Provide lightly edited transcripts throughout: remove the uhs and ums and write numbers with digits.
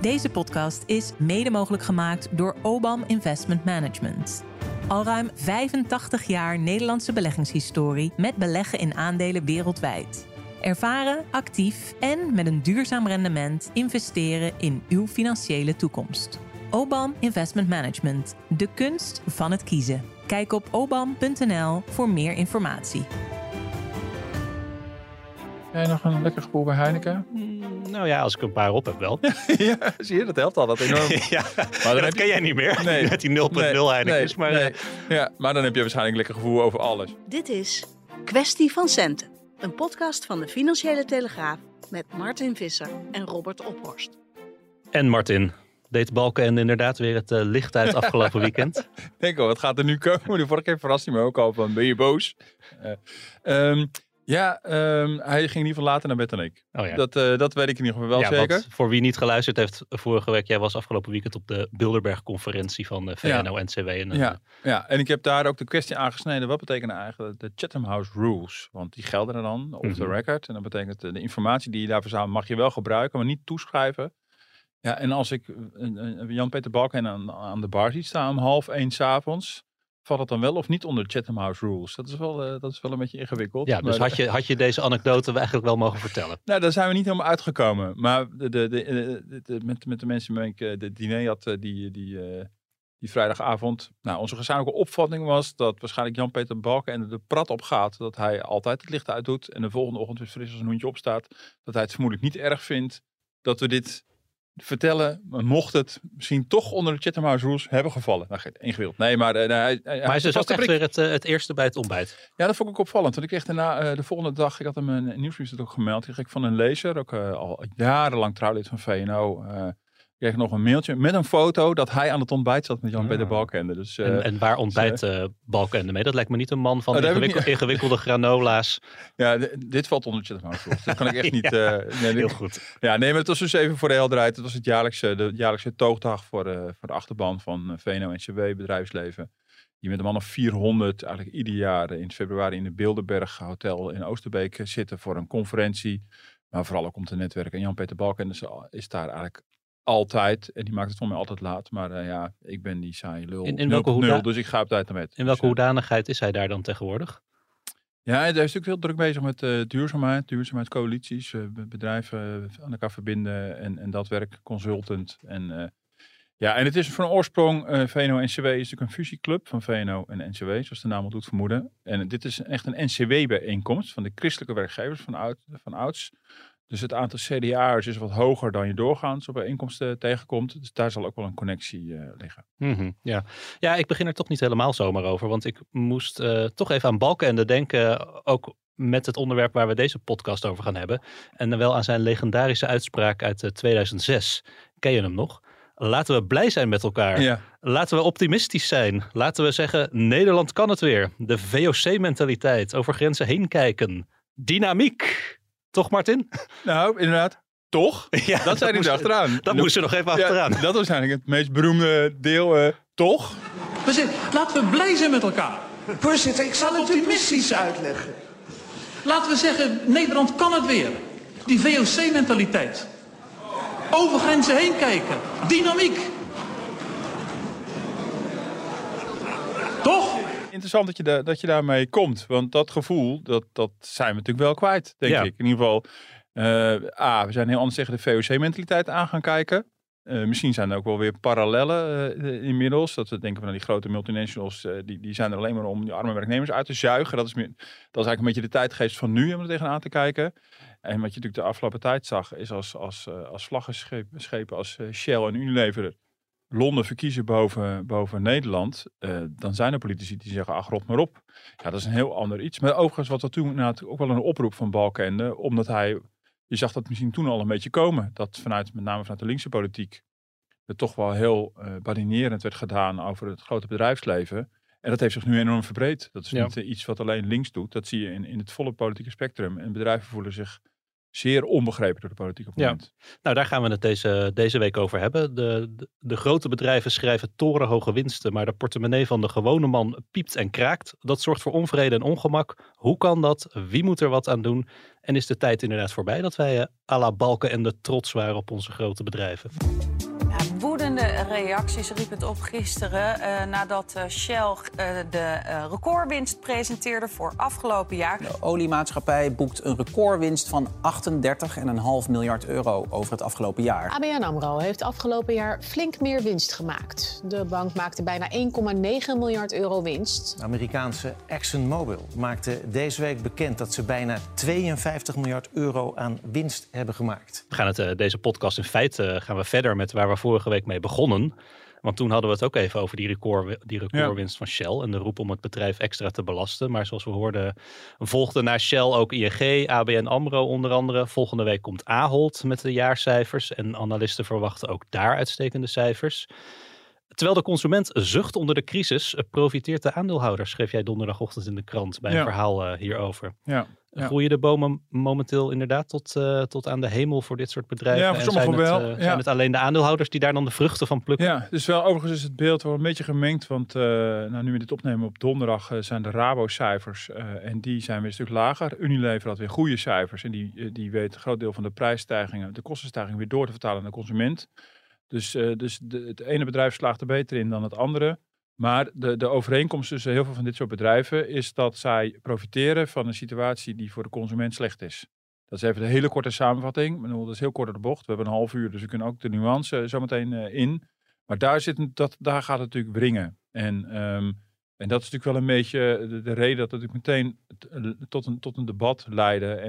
Deze podcast is mede mogelijk gemaakt door OBAM Investment Management. Al ruim 85 jaar Nederlandse beleggingshistorie met beleggen in aandelen wereldwijd. Ervaren, actief en met een duurzaam rendement investeren in uw financiële toekomst. OBAM Investment Management, de kunst van het kiezen. Kijk op obam.nl voor meer informatie. Heb jij nog een lekker gevoel bij Heineken? Nou ja, als ik een paar op heb wel. Ja, zie je, dat helpt al, dat enorm. Ja, maar dat ken jij niet meer, nee. Dat die 0.0 Heineken is. Maar, nee. Ja, maar dan heb je waarschijnlijk lekker gevoel over alles. Dit is Kwestie van Centen, een podcast van de Financiële Telegraaf met Martin Visser en Robert Ophorst. En Martin, deed Balkenende inderdaad weer het licht uit afgelopen weekend? Denk wel, wat gaat er nu komen? De vorige keer verraste hij me ook al van, ben je boos? Hij ging in ieder geval later naar bed dan ik. Oh ja. Dat weet ik in ieder geval wel zeker. Want voor wie niet geluisterd heeft, vorige week, jij was afgelopen weekend op de Bilderberg-conferentie van de VNO-NCW. En ik heb daar ook de kwestie aangesneden, wat betekenen eigenlijk de Chatham House Rules? Want die gelden er dan, off the record. En dat betekent, de informatie die je daar verzamelt mag je wel gebruiken, maar niet toeschrijven. Ja, en als ik Jan-Peter Balkenende aan de bar zie staan om 12:30 s'avonds... Valt het dan wel of niet onder Chatham House Rules? Dat is wel een beetje ingewikkeld. Ja, dus had je deze anekdote eigenlijk wel mogen vertellen? Nou, daar zijn we niet helemaal uitgekomen. Maar met de mensen waarmee ik het diner had die vrijdagavond. Nou, onze gezamenlijke opvatting was dat waarschijnlijk Jan-Peter Balkenende de prat op gaat. Dat hij altijd het licht uit doet en de volgende ochtend weer fris als een hoentje opstaat. Dat hij het vermoedelijk niet erg vindt dat we dit vertellen, mocht het misschien toch onder de Chatham House Rules hebben gevallen. Nou, ingewikkeld. Nee, maar hij is dus ook echt weer het eerste bij het ontbijt. Ja, dat vond ik ook opvallend. Want ik kreeg daarna de volgende dag, ik had hem een nieuwsbrief ook gemeld, kreeg ik van een lezer, ook al jarenlang trouwlid van VNO, kreeg nog een mailtje met een foto dat hij aan het ontbijt zat met Jan-Peter Balkenende. Dus, en waar ontbijt Balkenende mee? Dat lijkt me niet een man van ingewikkelde granola's. Ja, dit valt onder Chatham House Rules. Dat kan ik echt niet. Heel goed. Ja, nee, maar het was dus even voor de helderheid. Het was de jaarlijkse toogdag voor de achterban van VNO-NCW, bedrijfsleven. Die met een man of 400 eigenlijk ieder jaar in februari in de Bilderberg Hotel in Oosterbeek zitten voor een conferentie. Maar vooral ook om te netwerken. En Jan-Peter Balkenende is daar eigenlijk altijd, en die maakt het voor mij altijd laat, maar ik ben die saaie lul. Dus ik ga op tijd naar bed. In welke hoedanigheid is hij daar dan tegenwoordig? Ja, hij is natuurlijk heel druk bezig met duurzaamheidscoalities, bedrijven aan elkaar verbinden en dat werk, consultant. En het is van oorsprong, VNO-NCW is natuurlijk een fusieclub van VNO en NCW, zoals de naam al doet vermoeden. En dit is echt een NCW-bijeenkomst van de christelijke werkgevers van ouds. Dus het aantal CDA'ers is wat hoger dan je doorgaans op bijeenkomsten tegenkomt. Dus daar zal ook wel een connectie liggen. Ja, ik begin er toch niet helemaal zomaar over. Want ik moest toch even aan Balkenende denken. Ook met het onderwerp waar we deze podcast over gaan hebben. En dan wel aan zijn legendarische uitspraak uit 2006. Ken je hem nog? Laten we blij zijn met elkaar. Ja. Laten we optimistisch zijn. Laten we zeggen, Nederland kan het weer. De VOC-mentaliteit. Over grenzen heen kijken. Dynamiek. Toch, Martin? Nou, inderdaad. Toch? Ja, dat zei hij er achteraan. Dat moest er nog even achteraan. Ja, dat was eigenlijk het meest beroemde deel. Toch? Laten we blij zijn met elkaar. Voorzitter, ik zal het optimistisch uitleggen. Laten we zeggen, Nederland kan het weer. Die VOC-mentaliteit. Over grenzen heen kijken. Dynamiek. Toch? Interessant dat je daarmee komt. Want dat gevoel, dat zijn we natuurlijk wel kwijt, denk ik. In ieder geval, we zijn heel anders tegen de VOC-mentaliteit aan gaan kijken. Misschien zijn er ook wel weer parallellen inmiddels. Dat we denken van die grote multinationals, die zijn er alleen maar om die arme werknemers uit te zuigen. Dat is eigenlijk een beetje de tijdgeest van nu om er tegenaan te kijken. En wat je natuurlijk de afgelopen tijd zag, is als vlaggenschepen als Shell en Unilever Londen verkiezen boven Nederland, dan zijn er politici die zeggen, ach, rot maar op. Ja, dat is een heel ander iets. Maar overigens, wat dat toen ook wel een oproep van Balkenende, omdat hij Je zag dat misschien toen al een beetje komen. Dat vanuit, met name vanuit de linkse politiek, het toch wel heel badinerend werd gedaan over het grote bedrijfsleven. En dat heeft zich nu enorm verbreed. Dat is niet iets wat alleen links doet. Dat zie je in het volle politieke spectrum. En bedrijven voelen zich zeer onbegrepen door de politiek op het moment. Nou, daar gaan we het deze week over hebben. De grote bedrijven schrijven torenhoge winsten, maar de portemonnee van de gewone man piept en kraakt. Dat zorgt voor onvrede en ongemak. Hoe kan dat? Wie moet er wat aan doen? En is de tijd inderdaad voorbij dat wij à la Balkenende trots waren op onze grote bedrijven? Woedende reacties riep het op gisteren nadat Shell de recordwinst presenteerde voor afgelopen jaar. De oliemaatschappij boekt een recordwinst van 38,5 miljard euro over het afgelopen jaar. ABN AMRO heeft afgelopen jaar flink meer winst gemaakt. De bank maakte bijna 1,9 miljard euro winst. De Amerikaanse ExxonMobil maakte deze week bekend dat ze bijna 52 miljard euro aan winst hebben gemaakt. We gaan deze podcast in feite gaan we verder met waar we vorige week mee begonnen. Want toen hadden we het ook even over die recordwinst van Shell en de roep om het bedrijf extra te belasten. Maar zoals we hoorden, volgde na Shell ook ING, ABN AMRO onder andere. Volgende week komt Ahold met de jaarcijfers en analisten verwachten ook daar uitstekende cijfers. Terwijl de consument zucht onder de crisis, profiteert de aandeelhouder, schreef jij donderdagochtend in de krant bij een verhaal hierover. Ja. Groeien de bomen momenteel inderdaad tot aan de hemel voor dit soort bedrijven? Ja, voor sommigen wel. Zijn het alleen de aandeelhouders die daar dan de vruchten van plukken? Ja, dus wel overigens is het beeld wel een beetje gemengd. Want nu we dit opnemen op donderdag zijn de Rabo-cijfers. En die zijn weer een stuk lager. Unilever had weer goede cijfers. En die weet een groot deel van de prijsstijgingen, de kostenstijging weer door te vertalen aan de consument. Dus het ene bedrijf slaagt er beter in dan het andere. Maar de overeenkomst tussen heel veel van dit soort bedrijven is dat zij profiteren van een situatie die voor de consument slecht is. Dat is even de hele korte samenvatting. Dat is heel kort op de bocht. We hebben een half uur, dus we kunnen ook de nuance zometeen in. Maar daar gaat het natuurlijk wringen. En dat is natuurlijk wel een beetje de reden dat het natuurlijk meteen tot een debat leidde.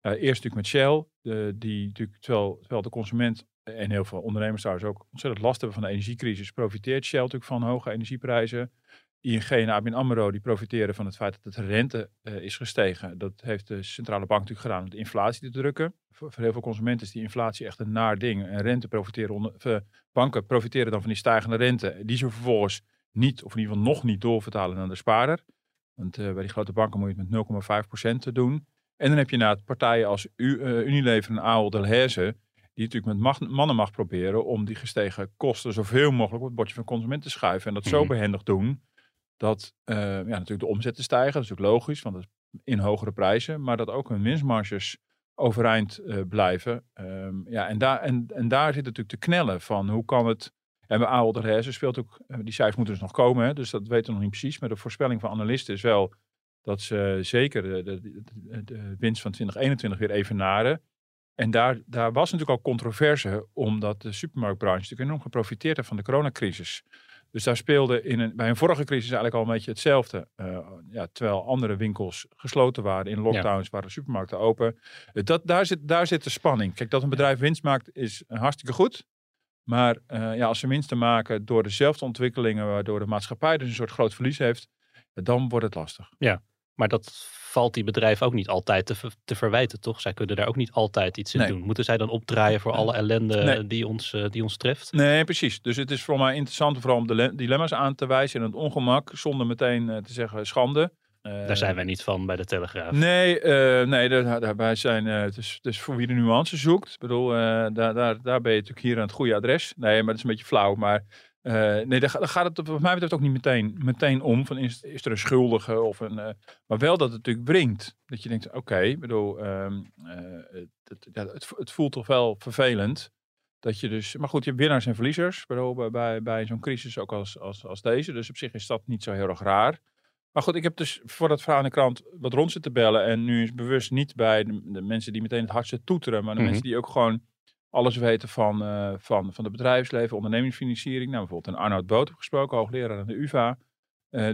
Eerst natuurlijk met Shell, die natuurlijk terwijl de consument en heel veel ondernemers trouwens ook ontzettend last hebben van de energiecrisis, profiteert Shell natuurlijk van hoge energieprijzen. ING en ABN AMRO die profiteren van het feit dat de rente is gestegen. Dat heeft de centrale bank natuurlijk gedaan om de inflatie te drukken. Voor heel veel consumenten is die inflatie echt een naar ding. En banken profiteren dan van die stijgende rente, die ze vervolgens niet, of in ieder geval nog niet, doorvertalen aan de spaarder. Want bij die grote banken moet je het met 0,5% doen. En dan heb je partijen als Unilever en Ahold Delhaize, die natuurlijk met mannenmacht proberen om die gestegen kosten zoveel mogelijk op het bordje van consumenten te schuiven. En dat zo behendig doen dat natuurlijk de omzetten stijgen. Dat is natuurlijk logisch, want dat is in hogere prijzen. Maar dat ook hun winstmarges overeind blijven. Daar zit natuurlijk te knellen van hoe kan het. En bij Ahold Delhaize speelt ook, die cijfers moeten dus nog komen, hè, dus dat weten we nog niet precies. Maar de voorspelling van analisten is wel dat ze zeker de winst van 2021 weer evenaren. En daar was natuurlijk al controverse, omdat de supermarktbranche natuurlijk enorm geprofiteerd heeft van de coronacrisis. Dus daar speelde bij een vorige crisis eigenlijk al een beetje hetzelfde. Terwijl andere winkels gesloten waren, in lockdowns waren supermarkten open. Daar zit de spanning. Kijk, dat een bedrijf winst maakt is hartstikke goed. Maar als ze winst te maken door dezelfde ontwikkelingen, waardoor de maatschappij dus een soort groot verlies heeft, dan wordt het lastig. Ja, maar dat valt die bedrijven ook niet altijd te verwijten, toch? Zij kunnen daar ook niet altijd iets in doen. Moeten zij dan opdraaien voor alle ellende die ons treft? Nee, precies. Dus het is voor mij interessant vooral om de dilemma's aan te wijzen en het ongemak, zonder meteen te zeggen schande. Daar zijn wij niet van bij de Telegraaf. Nee, daarbij zijn. Dus voor wie de nuance zoekt. Ik bedoel, daar ben je natuurlijk hier aan het goede adres. Nee, maar dat is een beetje flauw, maar daar gaat het wat mij betreft ook niet meteen om. Van is er een schuldige? Maar wel dat het natuurlijk wringt. Dat je denkt, het voelt toch wel vervelend. Dat je dus, maar goed, je hebt winnaars en verliezers. Bij zo'n crisis ook als deze. Dus op zich is dat niet zo heel erg raar. Maar goed, ik heb dus voor dat verhaal in de krant wat rond zitten bellen. En nu is bewust niet bij de mensen die meteen het hardste toeteren. Maar de mensen die ook gewoon alles weten van het bedrijfsleven, ondernemingsfinanciering. Bijvoorbeeld een Arnoud Boot gesproken, hoogleraar aan de UvA.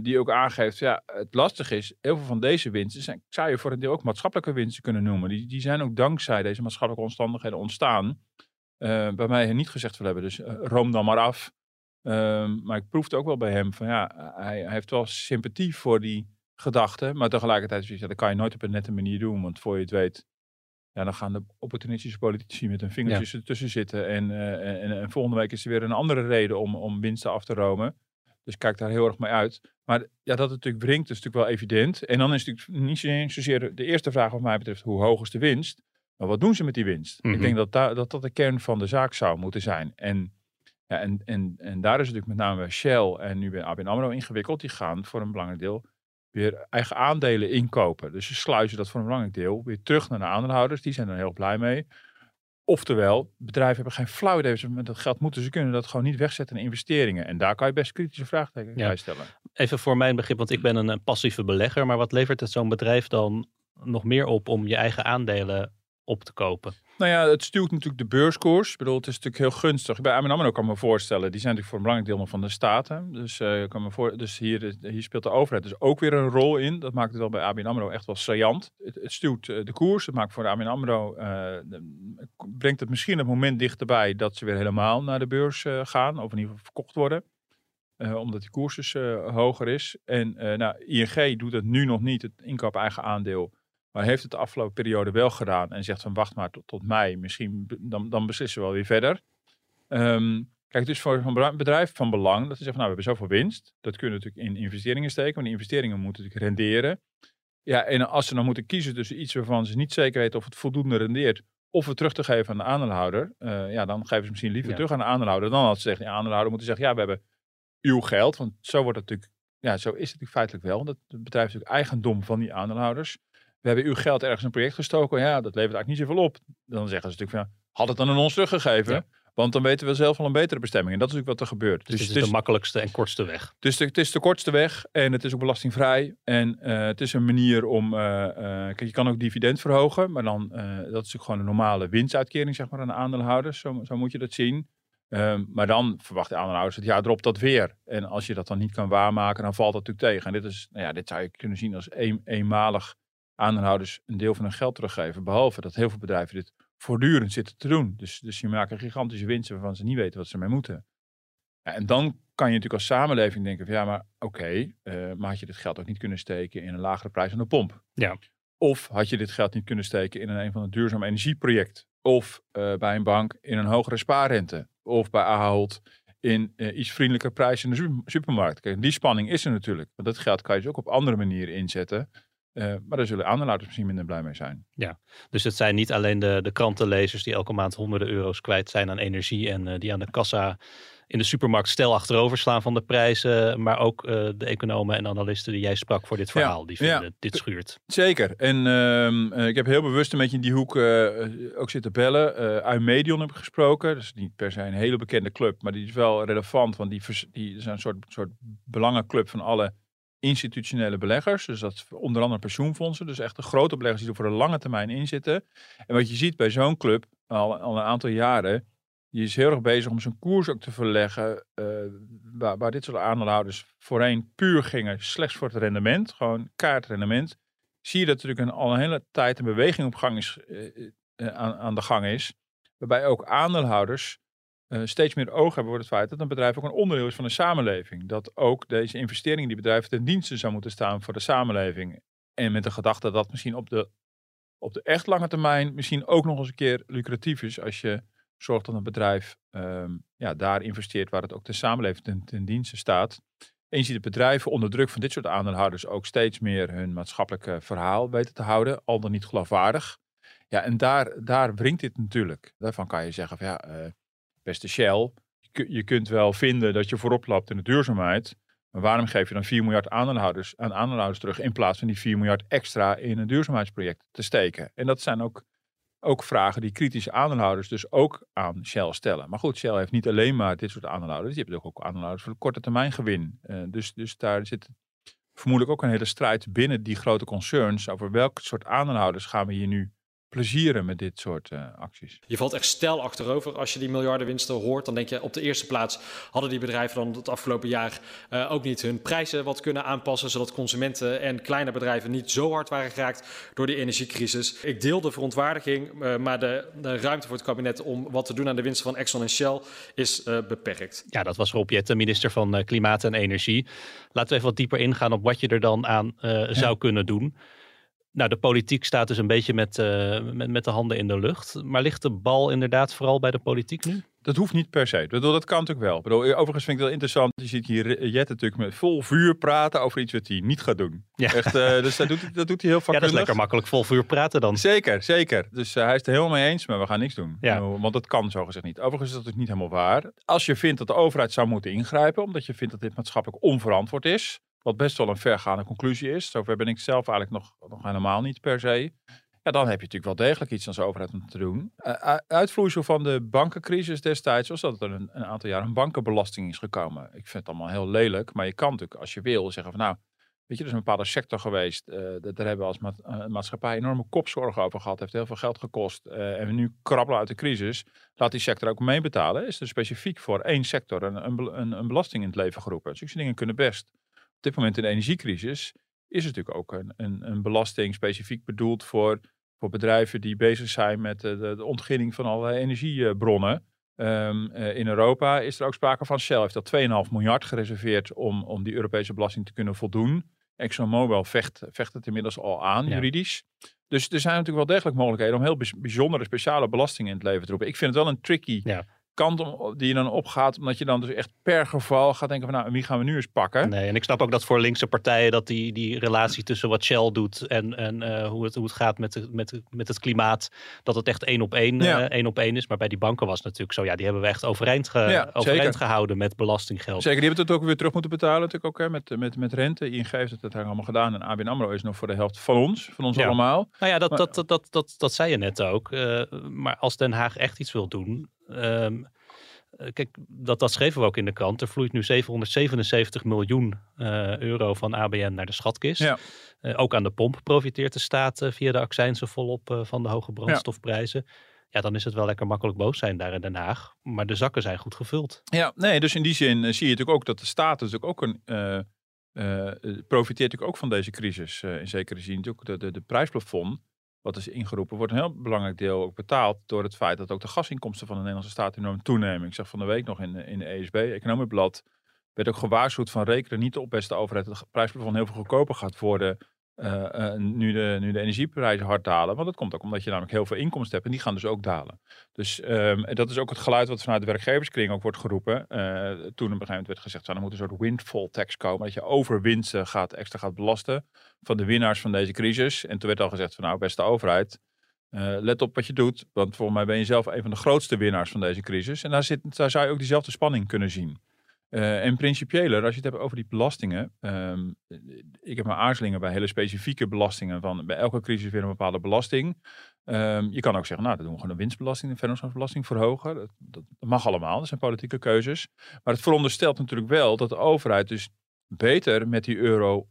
Die ook aangeeft, het lastig is, heel veel van deze winsten zou je voor een deel ook maatschappelijke winsten kunnen noemen. Die zijn ook dankzij deze maatschappelijke omstandigheden ontstaan. Bij mij niet gezegd wil hebben, dus room dan maar af. Maar ik proefde ook wel bij hem van hij heeft wel sympathie voor die gedachten. Maar tegelijkertijd, dat kan je nooit op een nette manier doen, want voor je het weet Ja, dan gaan de opportunistische politici met hun vingertjes ertussen zitten. En volgende week is er weer een andere reden om winsten af te romen. Dus kijk daar heel erg mee uit. Maar ja, dat het natuurlijk wringt, is natuurlijk wel evident. En dan is het natuurlijk niet zozeer de eerste vraag wat mij betreft, hoe hoog is de winst? Maar wat doen ze met die winst? Mm-hmm. Ik denk dat dat de kern van de zaak zou moeten zijn. En daar is natuurlijk met name Shell en nu bij ABN AMRO ingewikkeld. Die gaan voor een belangrijk deel weer eigen aandelen inkopen. Dus ze sluizen dat voor een belangrijk deel weer terug naar de aandeelhouders. Die zijn er heel blij mee. Oftewel, bedrijven hebben geen flauw idee met dat geld moeten. Ze kunnen dat gewoon niet wegzetten in investeringen. En daar kan je best kritische vraagtekens bij stellen. Even voor mijn begrip, want ik ben een passieve belegger. Maar wat levert het zo'n bedrijf dan nog meer op om je eigen aandelen op te kopen? Nou ja, het stuurt natuurlijk de beurskoers. Ik bedoel, het is natuurlijk heel gunstig. Bij ABN AMRO kan me voorstellen, die zijn natuurlijk voor een belangrijk deel van de staten. Dus hier speelt de overheid dus ook weer een rol in. Dat maakt het wel bij ABN AMRO echt wel saillant. Het stuurt de koers. Het maakt voor ABN AMRO, brengt het misschien het moment dichterbij dat ze weer helemaal naar de beurs gaan. Of in ieder geval verkocht worden. Omdat die koers dus hoger is. En ING doet dat nu nog niet, het inkoop eigen aandeel. Maar heeft het de afgelopen periode wel gedaan en zegt van wacht maar tot mei, misschien dan beslissen we wel weer verder. Kijk, dus voor een bedrijf van belang dat ze zeggen, nou we hebben zoveel winst, dat kunnen we natuurlijk in investeringen steken, want die investeringen moeten natuurlijk renderen. Ja, en als ze dan moeten kiezen tussen iets waarvan ze niet zeker weten of het voldoende rendeert, of het terug te geven aan de aandeelhouder, dan geven ze misschien liever terug aan de aandeelhouder dan dat ze zeggen, de aandeelhouder moet zeggen, ja we hebben uw geld, want zo wordt het natuurlijk, ja zo is het natuurlijk feitelijk wel, want het bedrijf is natuurlijk eigendom van die aandeelhouders. We hebben uw geld ergens in een project gestoken. Ja, dat levert eigenlijk niet zoveel op. Dan zeggen ze natuurlijk van, had het dan aan ons teruggegeven? Ja. Want dan weten we zelf wel een betere bestemming. En dat is natuurlijk wat er gebeurt. Dus het is de makkelijkste en kortste weg. Dus het is de kortste weg en het is ook belastingvrij. En het is een manier om... kijk, je kan ook dividend verhogen. Maar dan, dat is natuurlijk gewoon een normale winstuitkering zeg maar, aan de aandeelhouders. Zo moet je dat zien. Maar dan verwacht de aandeelhouders het jaar erop dat weer. En als je dat dan niet kan waarmaken, dan valt dat natuurlijk tegen. En dit zou je kunnen zien als eenmalig... aandeelhouders een deel van hun geld teruggeven. Behalve dat heel veel bedrijven dit voortdurend zitten te doen. Dus je maakt een gigantische winsten waarvan ze niet weten wat ze ermee moeten. Ja, en dan kan je natuurlijk als samenleving denken van ja, maar oké, maar had je dit geld ook niet kunnen steken in een lagere prijs aan de pomp? Ja. Of had je dit geld niet kunnen steken in een van de duurzaam energieproject? Of bij een bank in een hogere spaarrente? Of bij Ahold in iets vriendelijker prijs in de supermarkt? Kijk, die spanning is er natuurlijk. Want dat geld kan je dus ook op andere manieren inzetten. Maar daar zullen aandeelhouders misschien minder blij mee zijn. Ja, dus het zijn niet alleen de krantenlezers die elke maand honderden euro's kwijt zijn aan energie en die aan de kassa in de supermarkt stel achterover slaan van de prijzen, maar ook de economen en analisten die jij sprak voor dit verhaal, die vinden dit schuurt. Zeker. En ik heb heel bewust een beetje in die hoek ook zitten bellen. Eumedion heb ik gesproken. Dat is niet per se een hele bekende club, maar die is wel relevant, want die is een soort belangenclub van alle institutionele beleggers, dus dat onder andere pensioenfondsen, dus echt de grote beleggers die er voor de lange termijn in zitten. En wat je ziet bij zo'n club, al een aantal jaren, die is heel erg bezig om zijn koers ook te verleggen, waar dit soort aandeelhouders voorheen puur gingen, slechts voor het rendement, gewoon kaartrendement, zie je dat er natuurlijk al een hele tijd een beweging op gang is, aan de gang is, waarbij ook aandeelhouders steeds meer oog hebben voor het feit dat een bedrijf ook een onderdeel is van de samenleving. Dat ook deze investeringen die bedrijven ten dienste zou moeten staan voor de samenleving. En met de gedachte dat misschien op de echt lange termijn misschien ook nog eens een keer lucratief is als je zorgt dat een bedrijf daar investeert waar het ook de samenleving ten dienste staat. En je ziet de bedrijven onder druk van dit soort aandeelhouders ook steeds meer hun maatschappelijke verhaal weten te houden, al dan niet geloofwaardig. Ja, en daar wringt dit natuurlijk. Daarvan kan je zeggen van beste Shell, je kunt wel vinden dat je voorop loopt in de duurzaamheid. Maar waarom geef je dan 4 miljard aan aandeelhouders terug in plaats van die 4 miljard extra in een duurzaamheidsproject te steken? En dat zijn ook vragen die kritische aandeelhouders dus ook aan Shell stellen. Maar goed, Shell heeft niet alleen maar dit soort aandeelhouders. Die hebben ook aandeelhouders voor de korte termijn gewin. Dus daar zit vermoedelijk ook een hele strijd binnen die grote concerns over welk soort aandeelhouders gaan we hier nu plezieren met dit soort acties. Je valt echt steil achterover als je die miljardenwinsten hoort. Dan denk je op de eerste plaats hadden die bedrijven dan het afgelopen jaar ook niet hun prijzen wat kunnen aanpassen, zodat consumenten en kleine bedrijven niet zo hard waren geraakt door die energiecrisis. Ik deel de verontwaardiging, maar de ruimte voor het kabinet om wat te doen aan de winsten van Exxon en Shell is beperkt. Ja, dat was Rob Jetten, minister van Klimaat en Energie. Laten we even wat dieper ingaan op wat je er dan aan zou kunnen doen. Nou, de politiek staat dus een beetje met de handen in de lucht. Maar ligt de bal inderdaad vooral bij de politiek nu? Dat hoeft niet per se. Dat kan natuurlijk wel. Overigens vind ik dat interessant. Je ziet hier Jet natuurlijk met vol vuur praten over iets wat hij niet gaat doen. Ja. Echt, dus dat doet hij heel vakkundig. Ja, dat is lekker makkelijk vol vuur praten dan. Zeker, zeker. Dus hij is het er helemaal mee eens, maar we gaan niks doen. Ja. Want dat kan zogezegd niet. Overigens is dat dus niet helemaal waar. Als je vindt dat de overheid zou moeten ingrijpen, omdat je vindt dat dit maatschappelijk onverantwoord is, wat best wel een vergaande conclusie is. Zover ben ik zelf eigenlijk nog helemaal niet per se. Ja, dan heb je natuurlijk wel degelijk iets als overheid om te doen. Uitvloeisel van de bankencrisis destijds was dat er een aantal jaar een bankenbelasting is gekomen. Ik vind het allemaal heel lelijk, maar je kan natuurlijk als je wil zeggen van nou, weet je, er is een bepaalde sector geweest. Daar hebben we als maatschappij enorme kopzorgen over gehad. Heeft heel veel geld gekost. En we nu krabbelen uit de crisis. Laat die sector ook meebetalen. Is er specifiek voor één sector een belasting in het leven geroepen. Zulke dingen kunnen best. Op dit moment in de energiecrisis is het natuurlijk ook een belasting specifiek bedoeld voor bedrijven die bezig zijn met de ontginning van allerlei energiebronnen. In Europa is er ook sprake van. Shell heeft dat 2,5 miljard gereserveerd om die Europese belasting te kunnen voldoen. ExxonMobil vecht het inmiddels al aan, juridisch. Dus er zijn natuurlijk wel degelijk mogelijkheden om heel bijzondere speciale belastingen in het leven te roepen. Ik vind het wel een tricky kant die je dan opgaat, omdat je dan dus echt per geval gaat denken van nou, wie gaan we nu eens pakken? Nee, en ik snap ook dat voor linkse partijen dat die relatie tussen wat Shell doet en hoe het gaat met het klimaat, dat het echt één op één is. Maar bij die banken was het natuurlijk zo, ja, die hebben we echt overeind gehouden met belastinggeld. Zeker, die hebben het ook weer terug moeten betalen natuurlijk ook hè, met rente. ING heeft het allemaal gedaan en ABN AMRO is nog voor de helft van ons allemaal. Nou ja, dat zei je net ook. Maar als Den Haag echt iets wil doen, kijk, dat schreven we ook in de krant. Er vloeit nu 777 miljoen euro van ABN naar de schatkist. Ja. Ook aan de pomp profiteert de staat via de accijnsen volop van de hoge brandstofprijzen. Ja, dan is het wel lekker makkelijk boos zijn daar in Den Haag. Maar de zakken zijn goed gevuld. Ja, nee, dus in die zin zie je natuurlijk ook dat de staat natuurlijk ook profiteert natuurlijk ook van deze crisis. In zekere zin natuurlijk de prijsplafond, wat is ingeroepen, wordt een heel belangrijk deel ook betaald door het feit dat ook de gasinkomsten van de Nederlandse staat enorm toenemen. Ik zag van de week nog in de ESB, Economieblad, werd ook gewaarschuwd van rekenen niet op, beste overheid, dat de prijsplafond heel veel goedkoper gaat worden nu de energieprijzen hard dalen. Want dat komt ook omdat je namelijk heel veel inkomsten hebt en die gaan dus ook dalen. Dus dat is ook het geluid wat vanuit de werkgeverskring ook wordt geroepen. Toen op een gegeven moment werd gezegd, er moet een soort windfall tax komen, dat je overwinsten extra gaat belasten van de winnaars van deze crisis. En toen werd al gezegd van nou, beste overheid, let op wat je doet, want volgens mij ben je zelf een van de grootste winnaars van deze crisis. En daar zou je ook diezelfde spanning kunnen zien. En principiëler, als je het hebt over die belastingen. Ik heb mijn aarzelingen bij hele specifieke belastingen. Bij elke crisis weer een bepaalde belasting. Je kan ook zeggen, nou, dat doen we gewoon een winstbelasting, een vennootschapsbelasting verhogen. Dat mag allemaal, dat zijn politieke keuzes. Maar het veronderstelt natuurlijk wel dat de overheid dus beter met die euro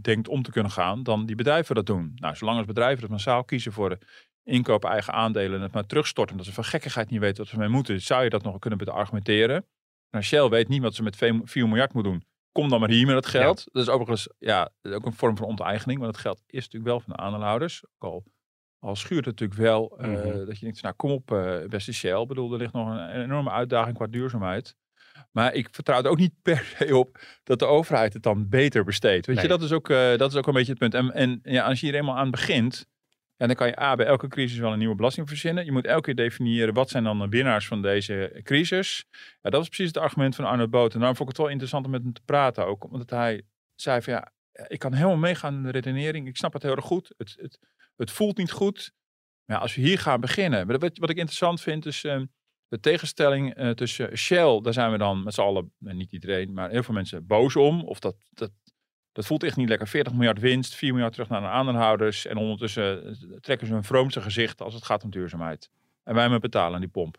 denkt om te kunnen gaan dan die bedrijven dat doen. Nou, zolang als bedrijven dat massaal kiezen voor de inkoop eigen aandelen en het maar terugstorten, dat ze van gekkigheid niet weten wat ze mee moeten, zou je dat nog kunnen argumenteren. Nou, Shell weet niet wat ze met 4 miljard moet doen. Kom dan maar hier met dat geld. Ja. Dat is overigens ook een vorm van onteigening. Want dat geld is natuurlijk wel van de aandeelhouders. Ook al schuurt het natuurlijk wel dat je denkt, nou kom op beste Shell. Ik bedoel, er ligt nog een enorme uitdaging qua duurzaamheid. Maar ik vertrouw er ook niet per se op dat de overheid het dan beter besteedt. Weet je, dat is ook een beetje het punt. En als je hier eenmaal aan begint, en dan kan je bij elke crisis wel een nieuwe belasting verzinnen. Je moet elke keer definiëren wat zijn dan de winnaars van deze crisis. Ja, dat was precies het argument van Arnoud Boot. En daarom vond ik het wel interessant om met hem te praten ook. Omdat hij zei van ja, ik kan helemaal meegaan in de redenering. Ik snap het heel erg goed. Het voelt niet goed. Maar ja, als we hier gaan beginnen. Wat ik interessant vind is de tegenstelling tussen Shell. Daar zijn we dan met z'n allen, niet iedereen, maar heel veel mensen boos om. Of dat voelt echt niet lekker. 40 miljard winst, 4 miljard terug naar de aandeelhouders. En ondertussen trekken ze hun vroomste gezicht als het gaat om duurzaamheid. En wij moeten betalen aan die pomp.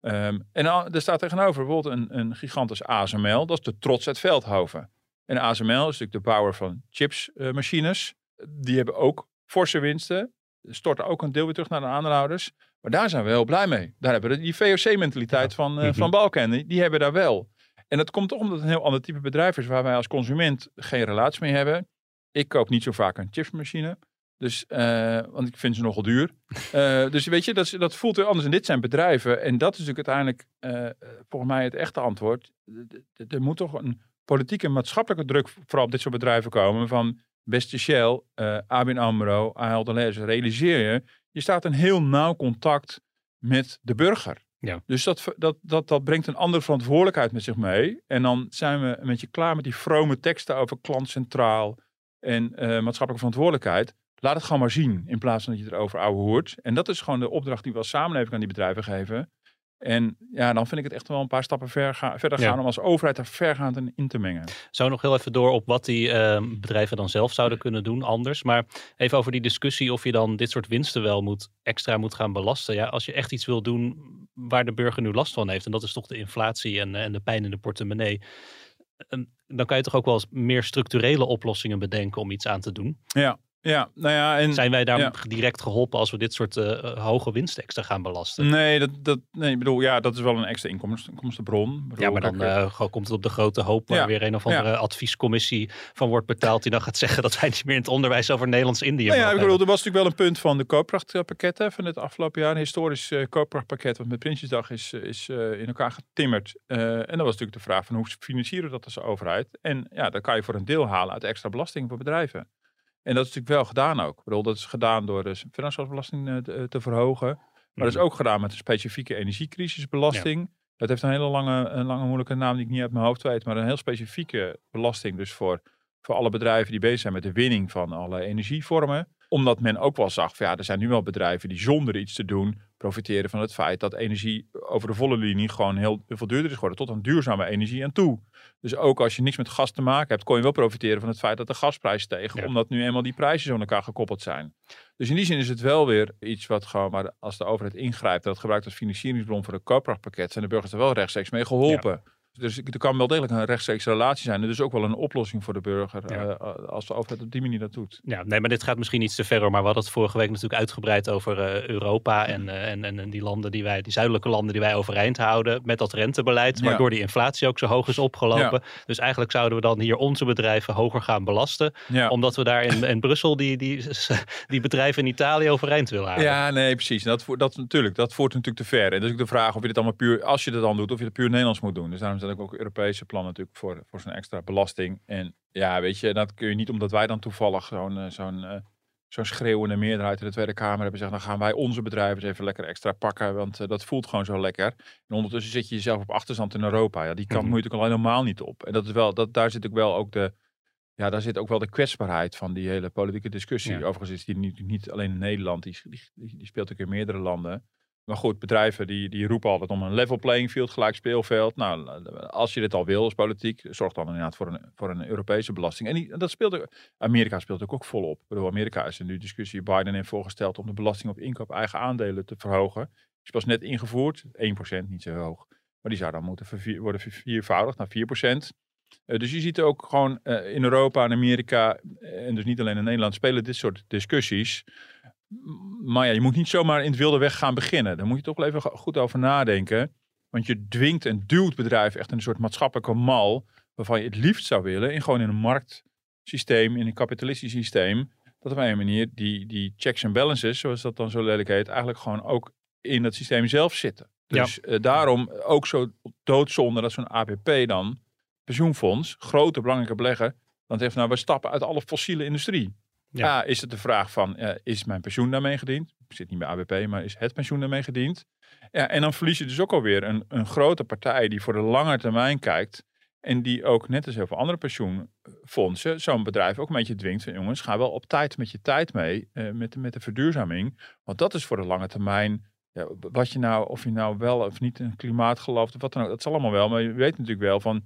En er staat tegenover bijvoorbeeld een gigantisch ASML. Dat is de trots uit Veldhoven. En ASML is natuurlijk de bouwer van chipsmachines. Die hebben ook forse winsten. Storten ook een deel weer terug naar de aandeelhouders. Maar daar zijn we heel blij mee. Daar hebben we die VOC-mentaliteit van Balkenende. Die hebben daar wel. En dat komt toch omdat het een heel ander type bedrijf is waar wij als consument geen relatie mee hebben. Ik koop niet zo vaak een chipsmachine, dus, want ik vind ze nogal duur. Dus weet je, dat voelt heel anders. En dit zijn bedrijven en dat is natuurlijk uiteindelijk volgens mij het echte antwoord. Er moet toch een politieke en maatschappelijke druk vooral op dit soort bedrijven komen van beste Shell, ABN AMRO, Ahold Delhaize, realiseer je, je staat in heel nauw contact met de burger. Ja. Dus dat brengt een andere verantwoordelijkheid met zich mee. En dan zijn we een beetje klaar met die vrome teksten over klantcentraal en maatschappelijke verantwoordelijkheid. Laat het gewoon maar zien, in plaats van dat je erover ouwe hoort. En dat is gewoon de opdracht die we als samenleving aan die bedrijven geven. En ja, dan vind ik het echt wel een paar stappen verder gaan om als overheid daar vergaand in te mengen. Zo nog heel even door op wat die bedrijven dan zelf zouden kunnen doen anders. Maar even over die discussie of je dan dit soort winsten wel extra moet gaan belasten. Ja, als je echt iets wil doen waar de burger nu last van heeft. En dat is toch de inflatie en de pijn in de portemonnee. Dan kan je toch ook wel eens meer structurele oplossingen bedenken om iets aan te doen. Ja. Ja, nou ja, en zijn wij daar direct geholpen als we dit soort hoge winstextra gaan belasten? Nee, dat is wel een extra inkomstenbron. Dan komt het op de grote hoop waar weer een of andere adviescommissie van wordt betaald die dan gaat zeggen dat wij niet meer in het onderwijs over Nederlands-Indië er was natuurlijk wel een punt van de koopkrachtpakketten van het afgelopen jaar. Een historisch koopkrachtpakket wat met Prinsjesdag is in elkaar getimmerd. En dat was natuurlijk de vraag van hoe financieren we dat als overheid? En ja, dat kan je voor een deel halen uit extra belasting voor bedrijven. En dat is natuurlijk wel gedaan ook. Ik bedoel, dat is gedaan door de vennootschapsbelasting te verhogen. Maar dat is ook gedaan met een specifieke energiecrisisbelasting. Ja. Dat heeft een hele lange moeilijke naam die ik niet uit mijn hoofd weet. Maar een heel specifieke belasting dus voor alle bedrijven die bezig zijn met de winning van alle energievormen. Omdat men ook wel zag van ja, er zijn nu wel bedrijven die zonder iets te doen profiteren van het feit dat energie over de volle linie gewoon heel veel duurder is geworden. Tot aan duurzame energie aan toe. Dus ook als je niks met gas te maken hebt, kon je wel profiteren van het feit dat de gasprijs steeg. Ja. Omdat nu eenmaal die prijzen zo aan elkaar gekoppeld zijn. Dus in die zin is het wel weer iets wat gewoon, maar als de overheid ingrijpt en dat gebruikt als financieringsbron voor het koopkrachtpakket, zijn de burgers er wel rechtstreeks mee geholpen. Ja. Dus er kan wel degelijk een rechtstreekse relatie zijn. En dus ook wel een oplossing voor de burger als de overheid op die manier dat doet. Ja, nee, maar dit gaat misschien iets te ver. Maar we hadden het vorige week natuurlijk uitgebreid over Europa en die zuidelijke landen die wij overeind houden met dat rentebeleid. Maar door die inflatie ook zo hoog is opgelopen. Ja. Dus eigenlijk zouden we dan hier onze bedrijven hoger gaan belasten. Ja. Omdat we daar in Brussel die bedrijven in Italië overeind willen houden. Ja, nee, precies. Dat voert natuurlijk te ver. En dus ook de vraag of je dit allemaal puur, als je dat dan doet, of je het puur Nederlands moet doen. Dus daarom zijn ook Europese plannen natuurlijk voor zo'n extra belasting. En ja, weet je, dat kun je niet omdat wij dan toevallig zo'n schreeuwende meerderheid in de Tweede Kamer hebben zeggen, dan gaan wij onze bedrijven even lekker extra pakken, want dat voelt gewoon zo lekker. En ondertussen zit je jezelf op achterstand in Europa. Ja, die kant moet je natuurlijk al helemaal niet op. En dat is wel, daar zit ook wel de kwetsbaarheid van die hele politieke discussie. Ja. Overigens is die niet alleen in Nederland, die speelt ook in meerdere landen. Maar goed, bedrijven die roepen altijd om een level playing field, gelijk speelveld. Nou, als je dit al wil als politiek, zorg dan inderdaad voor een Europese belasting. En Amerika speelt ook volop. Ik bedoel, Amerika is in de discussie, Biden heeft voorgesteld om de belasting op inkoop eigen aandelen te verhogen. Die is pas net ingevoerd, 1%, niet zo hoog. Maar die zou dan moeten worden verviervoudigd naar 4%. Dus je ziet ook gewoon in Europa en Amerika, en dus niet alleen in Nederland, spelen dit soort discussies. Maar ja, je moet niet zomaar in het wilde weg gaan beginnen. Daar moet je toch wel even goed over nadenken. Want je dwingt en duwt bedrijven echt in een soort maatschappelijke mal, waarvan je het liefst zou willen, in een marktsysteem, in een kapitalistisch systeem, dat op een manier die checks en balances, zoals dat dan zo lelijk heet, eigenlijk gewoon ook in dat systeem zelf zitten. Dus daarom ook zo doodzonde dat zo'n ABP dan, pensioenfonds, grote belangrijke belegger, dan zegt nou, we stappen uit alle fossiele industrie. Ja, is het de vraag van, is mijn pensioen daarmee gediend? Ik zit niet bij ABP, maar is het pensioen daarmee gediend? Ja, en dan verlies je dus ook alweer een grote partij die voor de lange termijn kijkt. En die ook, net als heel veel andere pensioenfondsen, zo'n bedrijf ook een beetje dwingt van, jongens, ga wel op tijd met je tijd mee, met de verduurzaming. Want dat is voor de lange termijn, ja, of je nou wel of niet in klimaat gelooft, of wat dan ook, dat is allemaal wel. Maar je weet natuurlijk wel van,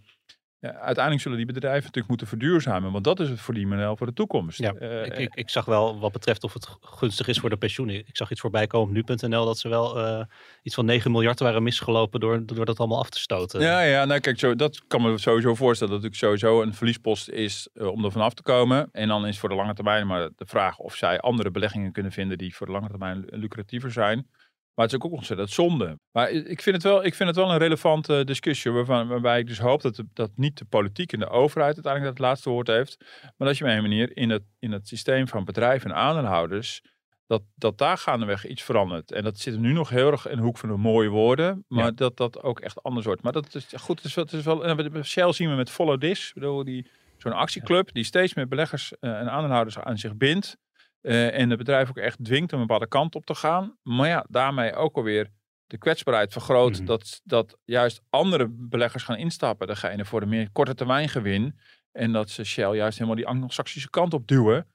ja, uiteindelijk zullen die bedrijven natuurlijk moeten verduurzamen. Want dat is het verdienmodel voor de toekomst. Ja, ik zag wel wat betreft of het gunstig is voor de pensioenen. Ik zag iets voorbij komen op nu.nl dat ze wel iets van 9 miljard waren misgelopen door dat allemaal af te stoten. Ja, nou kijk, dat kan me sowieso voorstellen. Dat het sowieso een verliespost is om er vanaf te komen. En dan is voor de lange termijn maar de vraag of zij andere beleggingen kunnen vinden die voor de lange termijn lucratiever zijn. Maar het is ook ontzettend zonde. Maar ik vind het wel een relevante discussie. Waarbij ik dus hoop dat niet de politiek en de overheid uiteindelijk dat laatste woord heeft. Maar dat je op een manier in het systeem van bedrijven en aandeelhouders, dat daar gaandeweg iets verandert. En dat zit nu nog heel erg in de hoek van de mooie woorden. Maar dat ook echt anders wordt. Maar dat is goed. Het is wel, Shell zien we met Follow This. Ik bedoel, die zo'n actieclub die steeds meer beleggers en aandeelhouders aan zich bindt. En het bedrijf ook echt dwingt om een bepaalde kant op te gaan. Maar ja, daarmee ook alweer de kwetsbaarheid vergroot. Mm-hmm. Dat juist andere beleggers gaan instappen. Degene voor de meer korte termijn gewin. En dat ze Shell juist helemaal die anglo-saxische kant op duwen.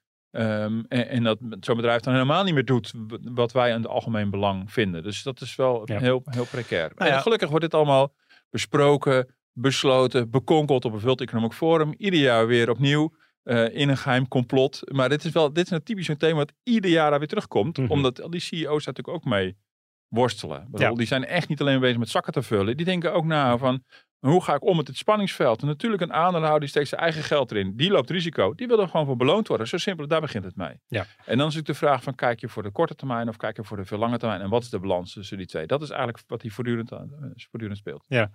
En dat zo'n bedrijf dan helemaal niet meer doet wat wij in het algemeen belang vinden. Dus dat is wel heel, heel precair. Nou ja. En gelukkig wordt dit allemaal besproken, besloten, bekonkeld op een World Economic Forum. Ieder jaar weer opnieuw in een geheim complot. Maar dit is nou typisch een thema dat ieder jaar daar weer terugkomt. Mm-hmm. Omdat al die CEO's daar natuurlijk ook mee worstelen. Bedoel, die zijn echt niet alleen bezig met zakken te vullen. Die denken ook na van, hoe ga ik om met het spanningsveld? En natuurlijk een aandeelhouder die steekt zijn eigen geld erin. Die loopt risico. Die wil er gewoon voor beloond worden. Zo simpel, daar begint het mee. Ja. En dan is ook de vraag van, kijk je voor de korte termijn of kijk je voor de veel lange termijn? En wat is de balans tussen die twee? Dat is eigenlijk wat hier voortdurend speelt. Ja.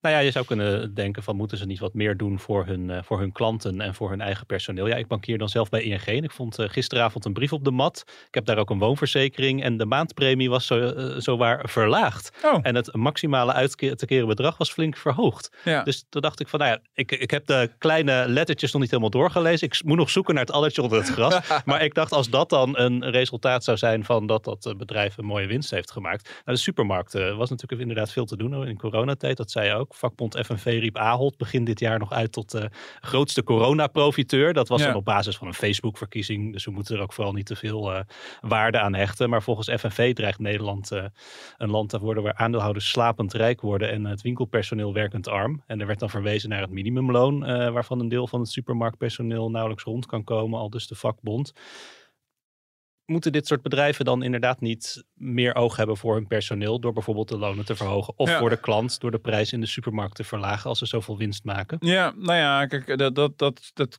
Nou ja, je zou kunnen denken van, moeten ze niet wat meer doen voor hun klanten en voor hun eigen personeel? Ja, ik bankier dan zelf bij ING. Ik vond gisteravond een brief op de mat. Ik heb daar ook een woonverzekering en de maandpremie was zowaar verlaagd. Oh. En het maximale te keren bedrag was flink verhoogd. Ja. Dus toen dacht ik van, nou ja, ik heb de kleine lettertjes nog niet helemaal doorgelezen. Ik moet nog zoeken naar het allertje onder het gras. Maar ik dacht, als dat dan een resultaat zou zijn van dat bedrijf een mooie winst heeft gemaakt. Nou, de supermarkten was natuurlijk inderdaad veel te doen in coronatijd, dat zei je ook. Vakbond FNV riep Ahold begin dit jaar nog uit tot de grootste coronaprofiteur. Dat was dan op basis van een Facebook-verkiezing. Dus we moeten er ook vooral niet te veel waarde aan hechten. Maar volgens FNV dreigt Nederland een land te worden waar aandeelhouders slapend rijk worden en het winkelpersoneel werkend arm. En er werd dan verwezen naar het minimumloon, waarvan een deel van het supermarktpersoneel nauwelijks rond kan komen, al dus de vakbond. Moeten dit soort bedrijven dan inderdaad niet meer oog hebben voor hun personeel door bijvoorbeeld de lonen te verhogen? Of voor de klant door de prijs in de supermarkt te verlagen als ze zoveel winst maken? Ja, nou ja, kijk,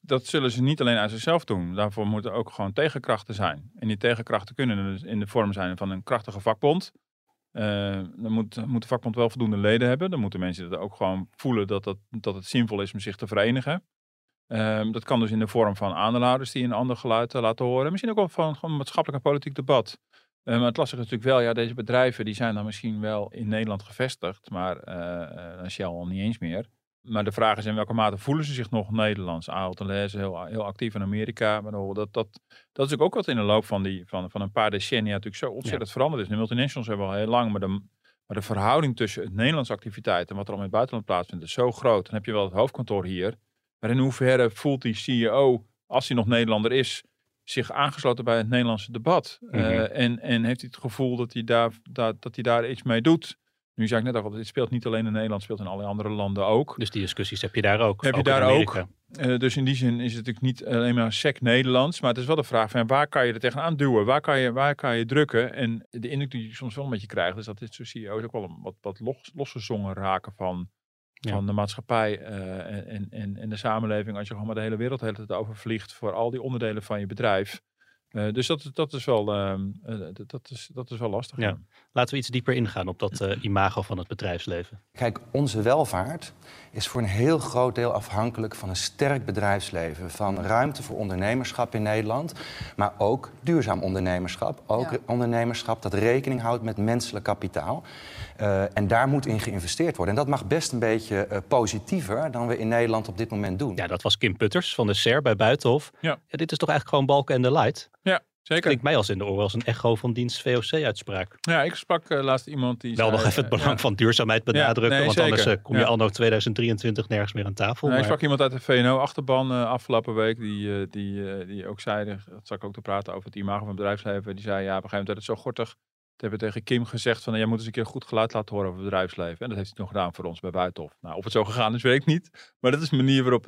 dat zullen ze niet alleen aan zichzelf doen. Daarvoor moeten ook gewoon tegenkrachten zijn. En die tegenkrachten kunnen dus in de vorm zijn van een krachtige vakbond. Dan moet de vakbond wel voldoende leden hebben. Dan moeten mensen dat ook gewoon voelen dat het zinvol is om zich te verenigen. Dat kan dus in de vorm van aandeelhouders die een ander geluid laten horen. Misschien ook wel van een maatschappelijk en politiek debat. Maar het lastige is natuurlijk wel, ja, deze bedrijven die zijn dan misschien wel in Nederland gevestigd. Maar Shell al niet eens meer. Maar de vraag is in welke mate voelen ze zich nog Nederlands? Ahold Delhaize heel, heel actief in Amerika. Maar dat is ook wat in de loop van een paar decennia natuurlijk zo ontzettend veranderd is. De multinationals hebben al heel lang, maar de verhouding tussen het Nederlandse activiteit en wat er al in het buitenland plaatsvindt is zo groot. Dan heb je wel het hoofdkantoor hier. Maar in hoeverre voelt die CEO, als hij nog Nederlander is, zich aangesloten bij het Nederlandse debat? Mm-hmm. En heeft hij het gevoel dat hij daar iets mee doet? Nu zei ik net al, dit speelt niet alleen in Nederland, speelt in allerlei andere landen ook. Dus die discussies heb je daar ook? Heb je daar ook. Dus in die zin is het natuurlijk niet alleen maar sec Nederlands. Maar het is wel de vraag van waar kan je er tegenaan duwen? Waar kan je drukken? En de indruk die je soms wel een beetje krijgt, is dat dit soort CEO's ook wel een wat losgezongen raken van de maatschappij en de samenleving, als je gewoon maar de hele wereld de hele tijd overvliegt voor al die onderdelen van je bedrijf. Dus dat is wel lastig. Ja. Laten we iets dieper ingaan op dat imago van het bedrijfsleven. Kijk, onze welvaart is voor een heel groot deel afhankelijk van een sterk bedrijfsleven. Van ruimte voor ondernemerschap in Nederland, maar ook duurzaam ondernemerschap. Ook ondernemerschap dat rekening houdt met menselijk kapitaal. En daar moet in geïnvesteerd worden. En dat mag best een beetje positiever dan we in Nederland op dit moment doen. Ja, dat was Kim Putters van de SER bij Buitenhof. Ja. Ja, dit is toch eigenlijk gewoon Balkenende light? Ja, zeker. Klinkt mij als in de oor als een echo van dienst VOC-uitspraak. Ja, ik sprak laatst iemand die wel nog even het belang van duurzaamheid benadrukken. Ja, nee, want anders kom je anno 2023 nergens meer aan tafel. Nee, maar ik sprak iemand uit de VNO-achterban afgelopen week. Die ook zei, dat zat ik ook te praten over het imago van het bedrijfsleven. Die zei, ja, op een gegeven moment werd het zo gortig. Toen hebben we tegen Kim gezegd van, jij moet eens een keer goed geluid laten horen over het bedrijfsleven. En dat heeft hij nog gedaan voor ons bij Buitenhof. Nou, of het zo gegaan is, weet ik niet. Maar dat is de manier waarop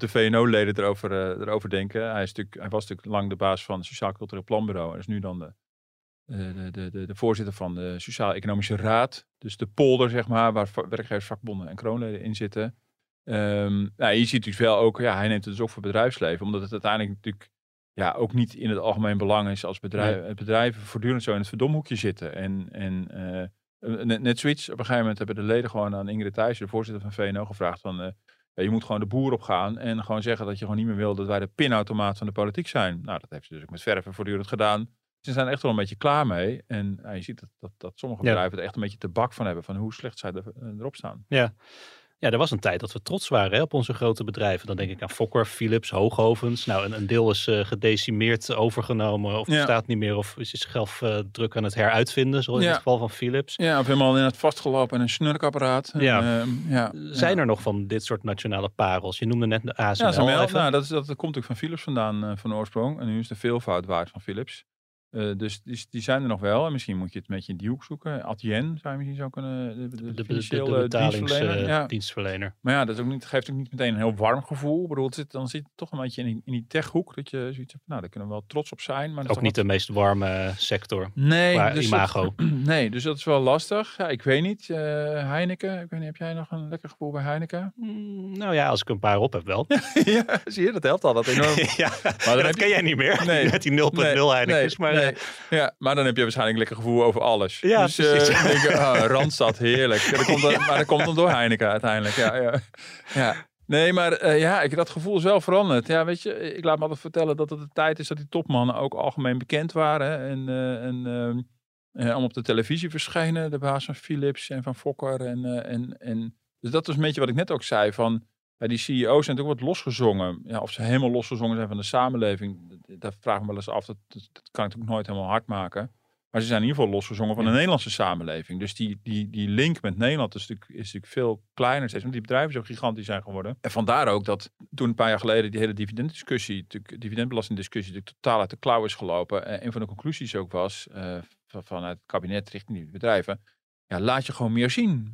de VNO-leden erover denken. Hij was natuurlijk lang de baas van het Sociaal Cultureel Planbureau. En is nu dan de voorzitter van de Sociaal-Economische Raad. Dus de polder, zeg maar, waar werkgevers, vakbonden en kroonleden in zitten. Je ziet natuurlijk wel ook, hij neemt het dus ook voor bedrijfsleven. Omdat het uiteindelijk natuurlijk ook niet in het algemeen belang is als bedrijf. Nee. Bedrijven voortdurend zo in het verdomhoekje zitten. Net zoiets. Op een gegeven moment hebben de leden gewoon aan Ingrid Thijssen, de voorzitter van VNO, gevraagd van, je moet gewoon de boer op gaan en gewoon zeggen dat je gewoon niet meer wil dat wij de pinautomaat van de politiek zijn. Nou, dat heeft ze dus ook met verven voortdurend gedaan. Ze zijn er echt wel een beetje klaar mee. En je ziet dat sommige bedrijven er echt een beetje te bak van hebben van hoe slecht zij erop staan. Ja. Ja, er was een tijd dat we trots waren, hè, op onze grote bedrijven. Dan denk ik aan Fokker, Philips, Hoogovens. Nou, een deel is gedecimeerd overgenomen of bestaat niet meer. Of is zichzelf druk aan het heruitvinden, zoals in het geval van Philips. Ja, of helemaal in het vastgelopen en een snurkapparaat. Zijn er nog van dit soort nationale parels? Je noemde net de ASML. Ja, nou, dat komt natuurlijk van Philips vandaan van oorsprong. En nu is de veelvoud waard van Philips. Dus die zijn er nog wel. En misschien moet je het met je in die hoek zoeken. Adyen zou je misschien zo kunnen. De betalingsdienstverlener. Dienstverlener. Maar ja, dat is ook niet, geeft ook niet meteen een heel warm gevoel. Ik bedoel, dan zit het toch een beetje in die techhoek. Dat je zoiets hebt, nou, daar kunnen we wel trots op zijn. Maar dat ook is niet de meest warme sector. Nee. Qua dus imago. Dus dat is wel lastig. Ja, ik weet niet. Heineken. Ik weet niet, heb jij nog een lekker gevoel bij Heineken? Nou ja, als ik een paar op heb wel. Ja, zie je, dat helpt al. Dat enorm. Maar dat ken jij niet meer. Nee. Met die 0.0 Heinekens. Maar... Ja, maar dan heb je waarschijnlijk lekker gevoel over alles. Ja, dus Randstad, heerlijk. Maar dat komt dan door Heineken uiteindelijk. Ja. Nee, maar dat gevoel is wel veranderd. Ja, weet je, ik laat me altijd vertellen dat het de tijd is dat die topmannen ook algemeen bekend waren. En om op de televisie verschenen. De baas van Philips en van Fokker. Dus dat is een beetje wat ik net ook zei van... Ja, die CEO's zijn natuurlijk wat losgezongen. Ja, of ze helemaal losgezongen zijn van de samenleving, daar vraag ik me wel eens af. Dat kan ik natuurlijk nooit helemaal hard maken. Maar ze zijn in ieder geval losgezongen van de Nederlandse samenleving. Dus die link met Nederland is natuurlijk veel kleiner steeds. Want die bedrijven zo gigantisch zijn geworden. En vandaar ook dat toen een paar jaar geleden die hele dividendbelastingdiscussie natuurlijk totaal uit de klauw is gelopen. En een van de conclusies ook was vanuit het kabinet richting die bedrijven. Ja, laat je gewoon meer zien.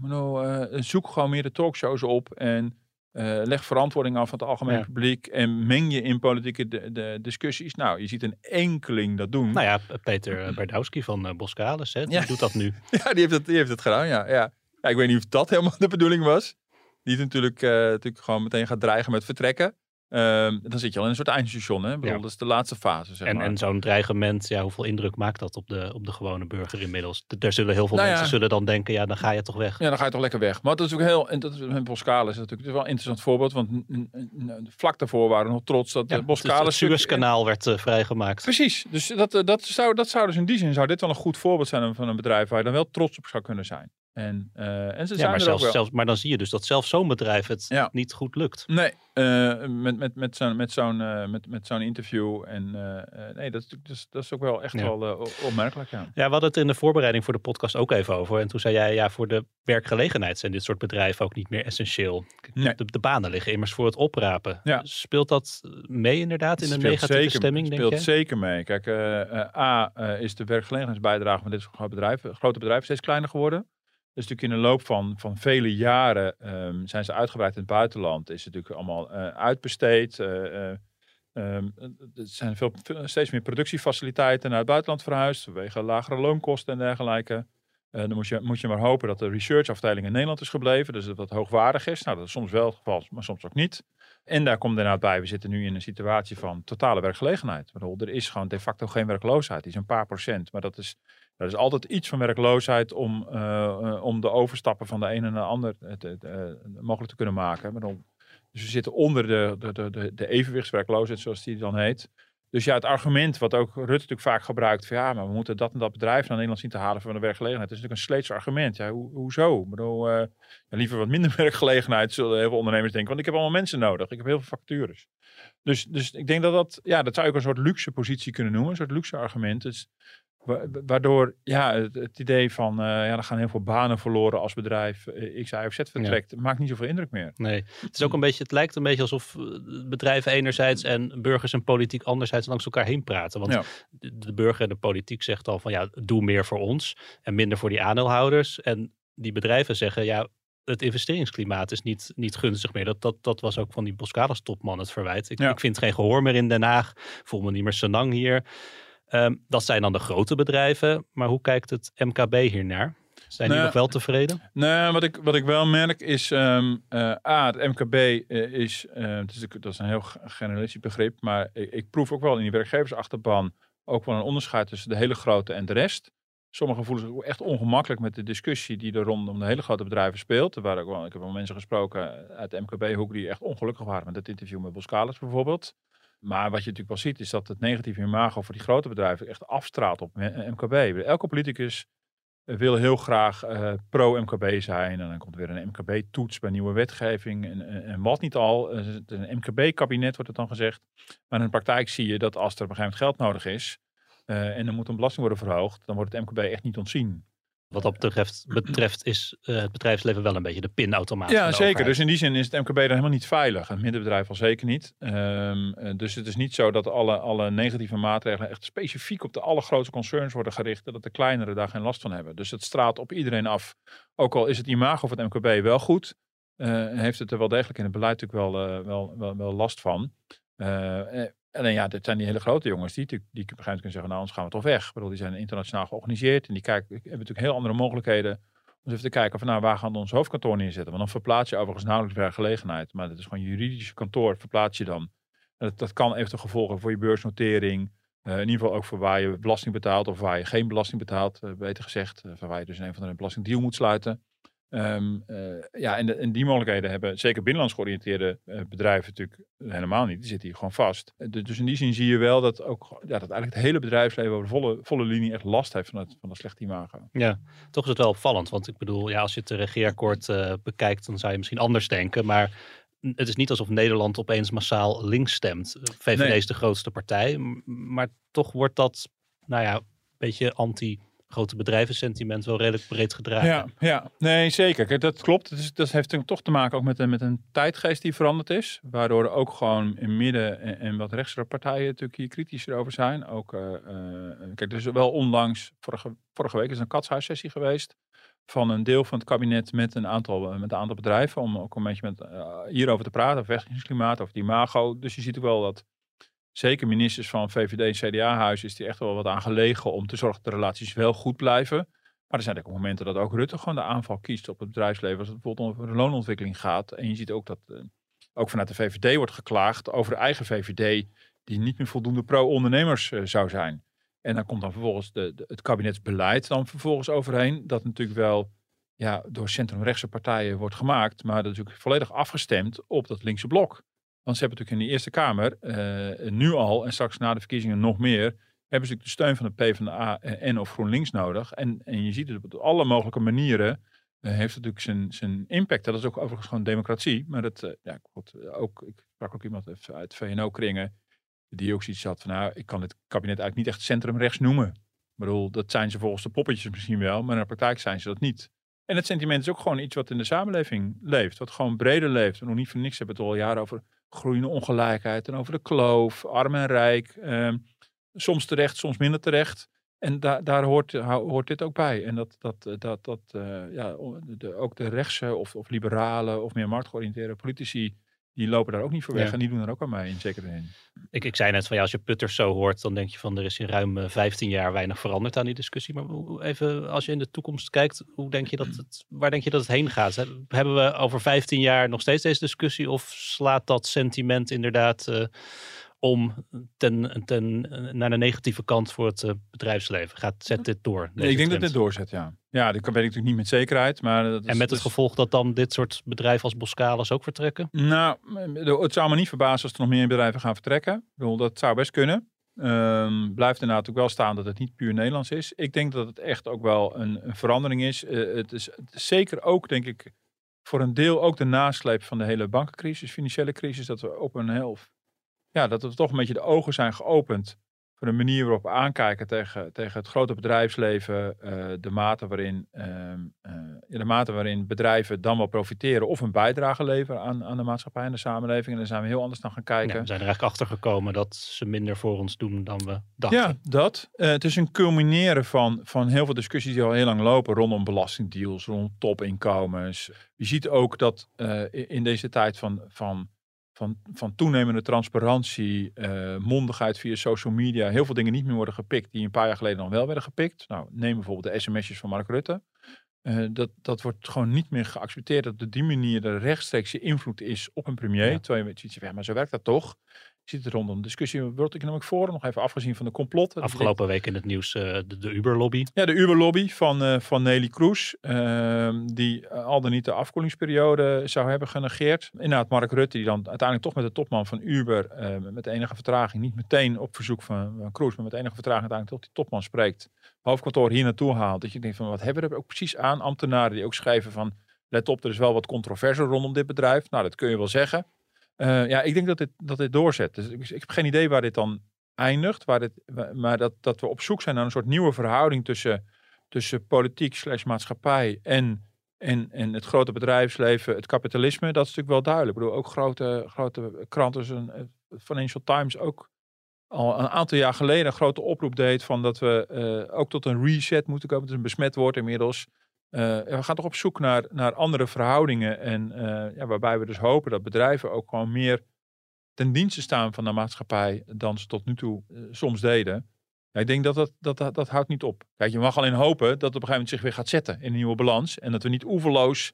Zoek gewoon meer de talkshows op en... leg verantwoording af van het algemeen publiek en meng je in politieke discussies. Nou, je ziet een enkeling dat doen. Nou ja, Peter Berdowski van Boskalis, hè, die doet dat nu. Ja, die heeft het gedaan, ja. Ik weet niet of dat helemaal de bedoeling was. Die natuurlijk gewoon meteen gaat dreigen met vertrekken. Dan zit je al in een soort eindstation, hè? Bedoel, dat is de laatste fase, zeg maar. En zo'n dreigement, ja, hoeveel indruk maakt dat op de gewone burger inmiddels? Daar zullen heel veel mensen zullen dan denken, ja, dan ga je toch weg. Ja, dan ga je toch lekker weg. Maar dat is ook met Boskalis natuurlijk wel een interessant voorbeeld, want vlak daarvoor waren we nog trots dat Boskalis... Het Suezkanaal werd vrijgemaakt. Precies, dus dat zou dus in die zin, zou dit wel een goed voorbeeld zijn van een bedrijf waar je dan wel trots op zou kunnen zijn. En ze zijn maar, er zelfs, ook wel. Maar dan zie je dus dat zelfs zo'n bedrijf het niet goed lukt. Nee, met zo'n interview. Dat is ook wel echt wel opmerkelijk. Ja, we hadden het in de voorbereiding voor de podcast ook even over. En toen zei jij, ja, voor de werkgelegenheid zijn dit soort bedrijven ook niet meer essentieel. Nee. De banen liggen immers voor het oprapen. Ja. Speelt dat mee inderdaad in een negatieve stemming? Speelt zeker mee. Kijk, is de werkgelegenheidsbijdrage van dit soort grote bedrijven steeds kleiner geworden. Dus natuurlijk in de loop van vele jaren zijn ze uitgebreid in het buitenland. Is het natuurlijk allemaal uitbesteed. Er zijn steeds meer productiefaciliteiten naar het buitenland verhuisd. Vanwege lagere loonkosten en dergelijke. Dan moet je maar hopen dat de researchafdeling in Nederland is gebleven. Dus dat dat hoogwaardig is. Nou, dat is soms wel het geval, maar soms ook niet. En daar komt daarna bij, we zitten nu in een situatie van totale werkgelegenheid. Er is gewoon de facto geen werkloosheid. Die is een paar procent, maar dat is... Er is altijd iets van werkloosheid om de overstappen van de ene naar de ander mogelijk te kunnen maken. Dus we zitten onder de evenwichtswerkloosheid, zoals die dan heet. Dus ja, het argument wat ook Rutte natuurlijk vaak gebruikt, van ja, maar we moeten dat en dat bedrijf naar Nederland zien te halen van de werkgelegenheid. Dat is natuurlijk een sleets argument. Ja, hoezo? Ik bedoel, liever wat minder werkgelegenheid, zullen heel veel ondernemers denken. Want ik heb allemaal mensen nodig. Ik heb heel veel vacatures. Dus ik denk dat zou je ook een soort luxe positie kunnen noemen. Een soort luxe argument. Dus, waardoor het idee van er gaan heel veel banen verloren als bedrijf X, Y of Z vertrekt, maakt niet zoveel indruk meer. Nee, het lijkt een beetje alsof bedrijven enerzijds en burgers en politiek anderzijds langs elkaar heen praten. Want de burger en de politiek zegt al van doe meer voor ons en minder voor die aandeelhouders. En die bedrijven zeggen het investeringsklimaat is niet gunstig meer. Dat was ook van die Boskalis topman het verwijt. Ik vind geen gehoor meer in Den Haag, voel me niet meer senang hier. Dat zijn dan de grote bedrijven. Maar hoe kijkt het MKB hiernaar? Zijn die nog wel tevreden? Nou, wat ik wel merk is... het MKB is... dat is een heel generalistisch begrip. Maar ik proef ook wel in die werkgeversachterban... ook wel een onderscheid tussen de hele grote en de rest. Sommigen voelen zich ook echt ongemakkelijk... met de discussie die er rondom de hele grote bedrijven speelt. Ik heb wel mensen gesproken uit de MKB-hoek... die echt ongelukkig waren met het interview met Boskalis bijvoorbeeld... Maar wat je natuurlijk wel ziet, is dat het negatieve imago voor die grote bedrijven echt afstraalt op MKB. Elke politicus willen heel graag pro-MKB zijn. En dan komt weer een MKB-toets bij nieuwe wetgeving en wat niet al. Een MKB-kabinet wordt het dan gezegd. Maar in de praktijk zie je dat als er op een gegeven moment geld nodig is en er moet een belasting worden verhoogd, dan wordt het MKB echt niet ontzien. Wat dat betreft is het bedrijfsleven wel een beetje de pinautomaat. Ja, zeker. Dus in die zin is het MKB dan helemaal niet veilig. Het middenbedrijf al zeker niet. Dus het is niet zo dat alle negatieve maatregelen echt specifiek op de allergrootste concerns worden gericht. Dat de kleinere daar geen last van hebben. Dus het straalt op iedereen af. Ook al is het imago van het MKB wel goed, heeft het er wel degelijk in het beleid natuurlijk wel last van. Alleen ja, dit zijn die hele grote jongens die op een gegeven moment kunnen zeggen, nou, anders gaan we toch weg. Ik bedoel, die zijn internationaal georganiseerd en die hebben natuurlijk heel andere mogelijkheden om even te kijken van, nou, waar gaan we ons hoofdkantoor neerzetten? Want dan verplaats je overigens nauwelijks bij gelegenheid. Maar dat is gewoon juridische kantoor, verplaats je dan. Dat kan eventueel gevolgen voor je beursnotering. In ieder geval ook voor waar je belasting betaalt of waar je geen belasting betaalt, beter gezegd. Waar je dus een van de belastingdeal moet sluiten. En die mogelijkheden hebben zeker binnenlands georiënteerde bedrijven natuurlijk helemaal niet. Die zitten hier gewoon vast. Dus in die zin zie je wel dat dat eigenlijk het hele bedrijfsleven over de volle linie echt last heeft van dat slechte imago. Ja, toch is het wel opvallend. Want ik bedoel, ja, als je het regeerakkoord bekijkt, dan zou je misschien anders denken. Maar het is niet alsof Nederland opeens massaal links stemt. VVD is de grootste partij. Maar toch wordt dat, nou ja, een beetje grote bedrijvensentiment wel redelijk breed gedragen. Ja. Nee, zeker. Kijk, dat klopt. Dat heeft toch te maken ook met een tijdgeest die veranderd is. Waardoor er ook gewoon in midden en wat rechtse partijen natuurlijk hier kritischer over zijn. Ook, kijk, er is wel onlangs, vorige week is een katshuissessie geweest van een deel van het kabinet met een aantal bedrijven. Om ook een beetje hierover te praten. Over vestigingsklimaat, over het imago. Dus je ziet ook wel dat zeker ministers van VVD en CDA-huis is er echt wel wat aan gelegen om te zorgen dat de relaties wel goed blijven. Maar er zijn ook momenten dat ook Rutte gewoon de aanval kiest op het bedrijfsleven als het bijvoorbeeld over de loonontwikkeling gaat. En je ziet ook dat ook vanuit de VVD wordt geklaagd over de eigen VVD die niet meer voldoende pro-ondernemers zou zijn. En dan komt dan vervolgens het kabinetsbeleid dan vervolgens overheen. Dat natuurlijk wel door centrumrechtse partijen wordt gemaakt, maar dat is natuurlijk volledig afgestemd op dat linkse blok. Want ze hebben natuurlijk in de Eerste Kamer, nu al en straks na de verkiezingen nog meer, hebben ze natuurlijk de steun van de PvdA en of GroenLinks nodig. En je ziet het op alle mogelijke manieren heeft het natuurlijk zijn impact. Dat is ook overigens gewoon democratie. Maar dat, ik sprak ook iemand uit VNO-kringen die ook zoiets had van, nou, ik kan dit kabinet eigenlijk niet echt centrumrechts noemen. Ik bedoel, dat zijn ze volgens de poppetjes misschien wel, maar in de praktijk zijn ze dat niet. En het sentiment is ook gewoon iets wat in de samenleving leeft, wat gewoon breder leeft. En nog niet voor niks hebben we het al jaren over groeiende ongelijkheid en over de kloof, arm en rijk. Soms terecht, soms minder terecht. En daar hoort dit ook bij. En ook de rechtse of liberale of meer marktgeoriënteerde politici, die lopen daar ook niet voor weg. Ja. En die doen er ook aan mee, in zekere zin. Ik zei net van, ja, als je Putters zo hoort, dan denk je van, er is in ruim 15 jaar weinig veranderd aan die discussie. Maar even, als je in de toekomst kijkt, waar denk je dat het heen gaat? Hebben we over 15 jaar nog steeds deze discussie? Of slaat dat sentiment inderdaad om naar de negatieve kant voor het bedrijfsleven? Zet dit door? Nee, ik denk dat dit doorzet, ja. Ja, dat weet ik natuurlijk niet met zekerheid. Maar het gevolg dat dan dit soort bedrijven als Boskalis ook vertrekken? Nou, het zou me niet verbazen als er nog meer bedrijven gaan vertrekken. Ik bedoel, dat zou best kunnen. Blijft inderdaad ook wel staan dat het niet puur Nederlands is. Ik denk dat het echt ook wel een verandering is. Het is zeker ook, denk ik, voor een deel ook de nasleep van de hele bankencrisis, financiële crisis, dat we op een heel... Ja, dat we toch een beetje de ogen zijn geopend voor de manier waarop we aankijken tegen het grote bedrijfsleven. De mate waarin bedrijven dan wel profiteren of een bijdrage leveren aan de maatschappij en de samenleving. En daar zijn we heel anders naar gaan kijken. Ja, we zijn er eigenlijk achter gekomen dat ze minder voor ons doen dan we dachten. Ja, dat. Het is een culmineren van heel veel discussies die al heel lang lopen rondom belastingdeals, rondom topinkomens. Je ziet ook dat in deze tijd van toenemende transparantie, mondigheid via social media, heel veel dingen niet meer worden gepikt die een paar jaar geleden nog wel werden gepikt. Nou, neem bijvoorbeeld de sms'jes van Mark Rutte. Dat wordt gewoon niet meer geaccepteerd dat op die manier de rechtstreekse invloed is op een premier. Ja. Terwijl je zoiets van, ja, maar zo werkt dat toch? Je ziet het rondom de discussie in het World Economic Forum, nog even afgezien van de complotten. Afgelopen week in het nieuws de Uber-lobby. Ja, de Uber-lobby van Nelly Kroes, die al dan niet de afkoelingsperiode zou hebben genegeerd. Inderdaad, Mark Rutte, die dan uiteindelijk toch met de topman van Uber, met enige vertraging, niet meteen op verzoek van Kroes, maar met enige vertraging uiteindelijk tot die topman spreekt, hoofdkantoor hier naartoe haalt. Dat je denkt van, wat hebben we er ook precies aan? Ambtenaren die ook schrijven van, let op, er is wel wat controverse rondom dit bedrijf. Nou, dat kun je wel zeggen. Ja, ik denk dat dit doorzet. Dus ik heb geen idee waar dit dan eindigt. Maar dat we op zoek zijn naar een soort nieuwe verhouding tussen politiek / maatschappij en het grote bedrijfsleven, het kapitalisme. Dat is natuurlijk wel duidelijk. Ik bedoel, ook grote kranten, zoals Financial Times, ook al een aantal jaar geleden een grote oproep deed van dat we ook tot een reset moeten komen. Het is een besmet woord inmiddels. We gaan toch op zoek naar andere verhoudingen en waarbij we dus hopen dat bedrijven ook gewoon meer ten dienste staan van de maatschappij dan ze tot nu toe soms deden. Ja, ik denk dat houdt niet op. Kijk, je mag alleen hopen dat het op een gegeven moment zich weer gaat zetten in een nieuwe balans en dat we niet oeverloos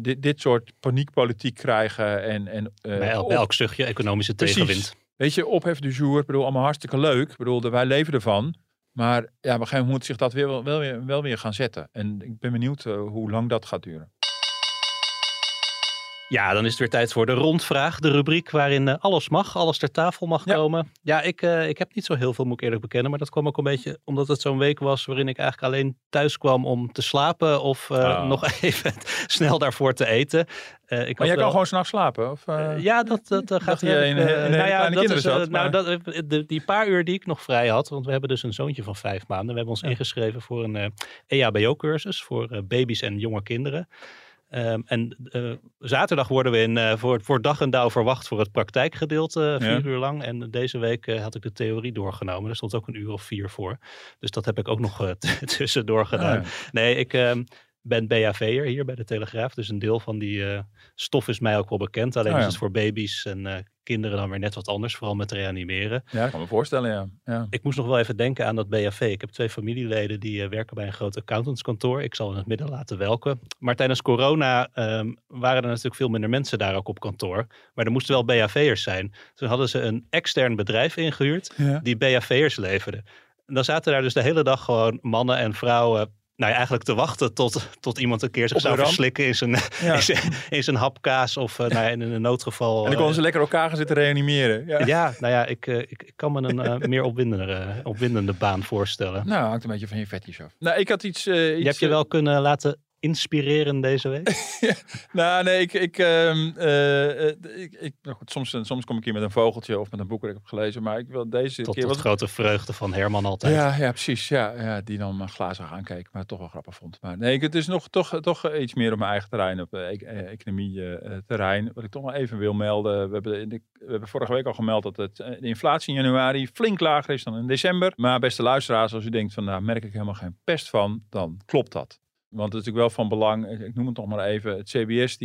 dit soort paniekpolitiek krijgen. Bij elk zuchtje economische tegenwind. Weet je, ophef du jour, bedoel, allemaal hartstikke leuk. Ik bedoel, wij leven ervan. Maar ja, op een gegeven moment moet zich dat wel weer gaan zetten. En ik ben benieuwd hoe lang dat gaat duren. Ja, dan is het weer tijd voor de rondvraag. De rubriek waarin alles mag, alles ter tafel mag komen. Ja, ik heb niet zo heel veel, moet ik eerlijk bekennen. Maar dat kwam ook een beetje omdat het zo'n week was waarin ik eigenlijk alleen thuis kwam om te slapen. Of nog even snel daarvoor te eten. Maar jij kan gewoon s'nachts slapen? Ja, dat gaat je in kleine kinderen zat. Die paar uur die ik nog vrij had, want we hebben dus een zoontje van 5 maanden. We hebben ons ingeschreven voor een EHBO-cursus voor baby's en jonge kinderen. En zaterdag worden we voor dag en dauw verwacht voor het praktijkgedeelte 4 uur lang. En deze week had ik de theorie doorgenomen. Daar stond ook een uur of 4 voor. Dus dat heb ik ook nog tussendoor gedaan. Ja. Nee, ik ben BHV'er hier bij de Telegraaf. Dus een deel van die stof is mij ook wel bekend. Alleen is het voor baby's en kinderen dan weer net wat anders. Vooral met reanimeren. Ja, ik kan me voorstellen, ja. Ik moest nog wel even denken aan dat BHV. Ik heb 2 familieleden die werken bij een groot accountantskantoor. Ik zal in het midden laten welke. Maar tijdens corona waren er natuurlijk veel minder mensen daar ook op kantoor. Maar er moesten wel BHV'ers zijn. Toen hadden ze een extern bedrijf ingehuurd die BHV'ers leverde. En dan zaten daar dus de hele dag gewoon mannen en vrouwen, nou ja, eigenlijk te wachten tot iemand een keer zich zou verslikken in zijn hapkaas of in een noodgeval. En dan konden ze lekker elkaar gaan zitten reanimeren. Ja, ik kan me een meer opwindende baan voorstellen. Nou, hangt een beetje van je vetjes af. Nou, ik had iets je hebt je wel kunnen laten inspireren deze week? Nou, nee, soms kom ik hier met een vogeltje of met een boek dat ik heb gelezen, maar ik wil deze keer... Tot grote vreugde van Herman altijd. Ja, precies. Ja, die dan glazig aankeek, maar toch wel grappig vond. Maar nee, het is nog toch iets meer op mijn eigen terrein, op economie-terrein. Wat ik toch wel even wil melden. We hebben vorige week al gemeld dat de inflatie in januari flink lager is dan in december. Maar beste luisteraars, als u denkt van daar merk ik helemaal geen pest van, dan klopt dat. Want het is natuurlijk wel van belang, ik noem het nog maar even, het CBS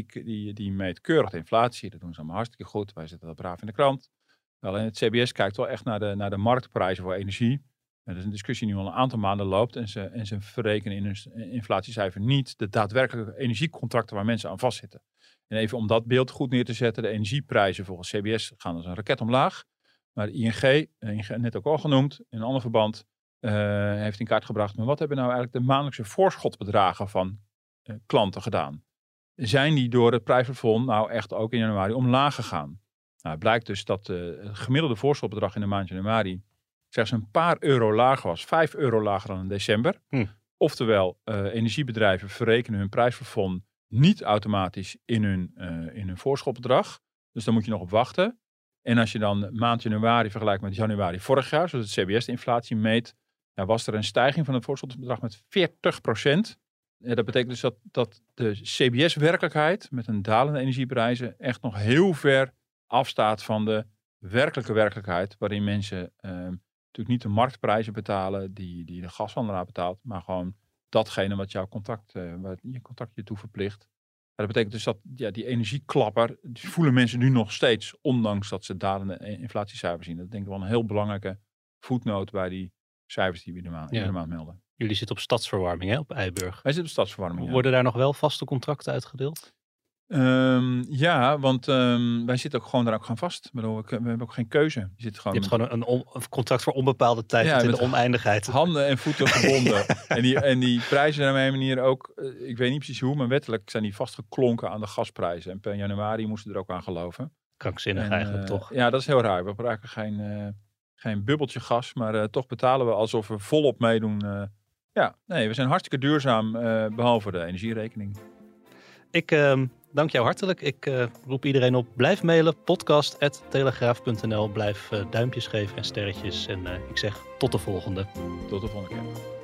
die meet keurig de inflatie. Dat doen ze allemaal hartstikke goed, wij zitten dat braaf in de krant. Alleen het CBS kijkt wel echt naar de marktprijzen voor energie. En dat is een discussie die nu al een aantal maanden loopt. En ze verrekenen in hun inflatiecijfer niet de daadwerkelijke energiecontracten waar mensen aan vastzitten. En even om dat beeld goed neer te zetten, de energieprijzen volgens CBS gaan als een raket omlaag. Maar de ING, net ook al genoemd, in een ander verband, heeft in kaart gebracht, maar wat hebben nou eigenlijk de maandelijkse voorschotbedragen van klanten gedaan? Zijn die door het prijsplafond nou echt ook in januari omlaag gegaan? Nou, het blijkt dus dat het gemiddelde voorschotbedrag in de maand januari slechts een paar euro lager was, 5 euro lager dan in december. Oftewel, energiebedrijven verrekenen hun prijsplafond niet automatisch in hun voorschotbedrag. Dus daar moet je nog op wachten. En als je dan maand januari vergelijkt met januari vorig jaar, zoals het CBS de inflatie meet, nou was er een stijging van het voorschotbedrag met 40%. Ja, dat betekent dus dat de CBS-werkelijkheid met een dalende energieprijzen echt nog heel ver afstaat van de werkelijke werkelijkheid, waarin mensen natuurlijk niet de marktprijzen betalen die de gashandelaar betaalt, maar gewoon datgene wat jouw contract, waar je contract je toe verplicht. Ja, dat betekent dus dat die energieklapper, die voelen mensen nu nog steeds, ondanks dat ze dalende inflatiecijfers zien. Dat denk ik wel een heel belangrijke voetnoot bij die cijfers die we in de maand melden. Jullie zitten op stadsverwarming, hè, op Eiburg. Wij zitten op stadsverwarming. Worden daar nog wel vaste contracten uitgedeeld? Ja, want wij zitten ook gewoon daar ook gaan vast. Ik bedoel, we hebben ook geen keuze. Je hebt gewoon een contract voor onbepaalde tijd, ja, tot in de oneindigheid. Handen en voeten verbonden. Ja. En die prijzen zijn op een manier ook, ik weet niet precies hoe, maar wettelijk zijn die vastgeklonken aan de gasprijzen. En per januari moesten we er ook aan geloven. Krankzinnig eigenlijk toch? Ja, dat is heel raar. We gebruiken geen bubbeltje gas, maar toch betalen we alsof we volop meedoen. Ja, nee, we zijn hartstikke duurzaam, behalve de energierekening. Ik dank jou hartelijk. Ik roep iedereen op. Blijf mailen. podcast@telegraaf.nl. Blijf duimpjes geven en sterretjes. En ik zeg tot de volgende. Tot de volgende keer.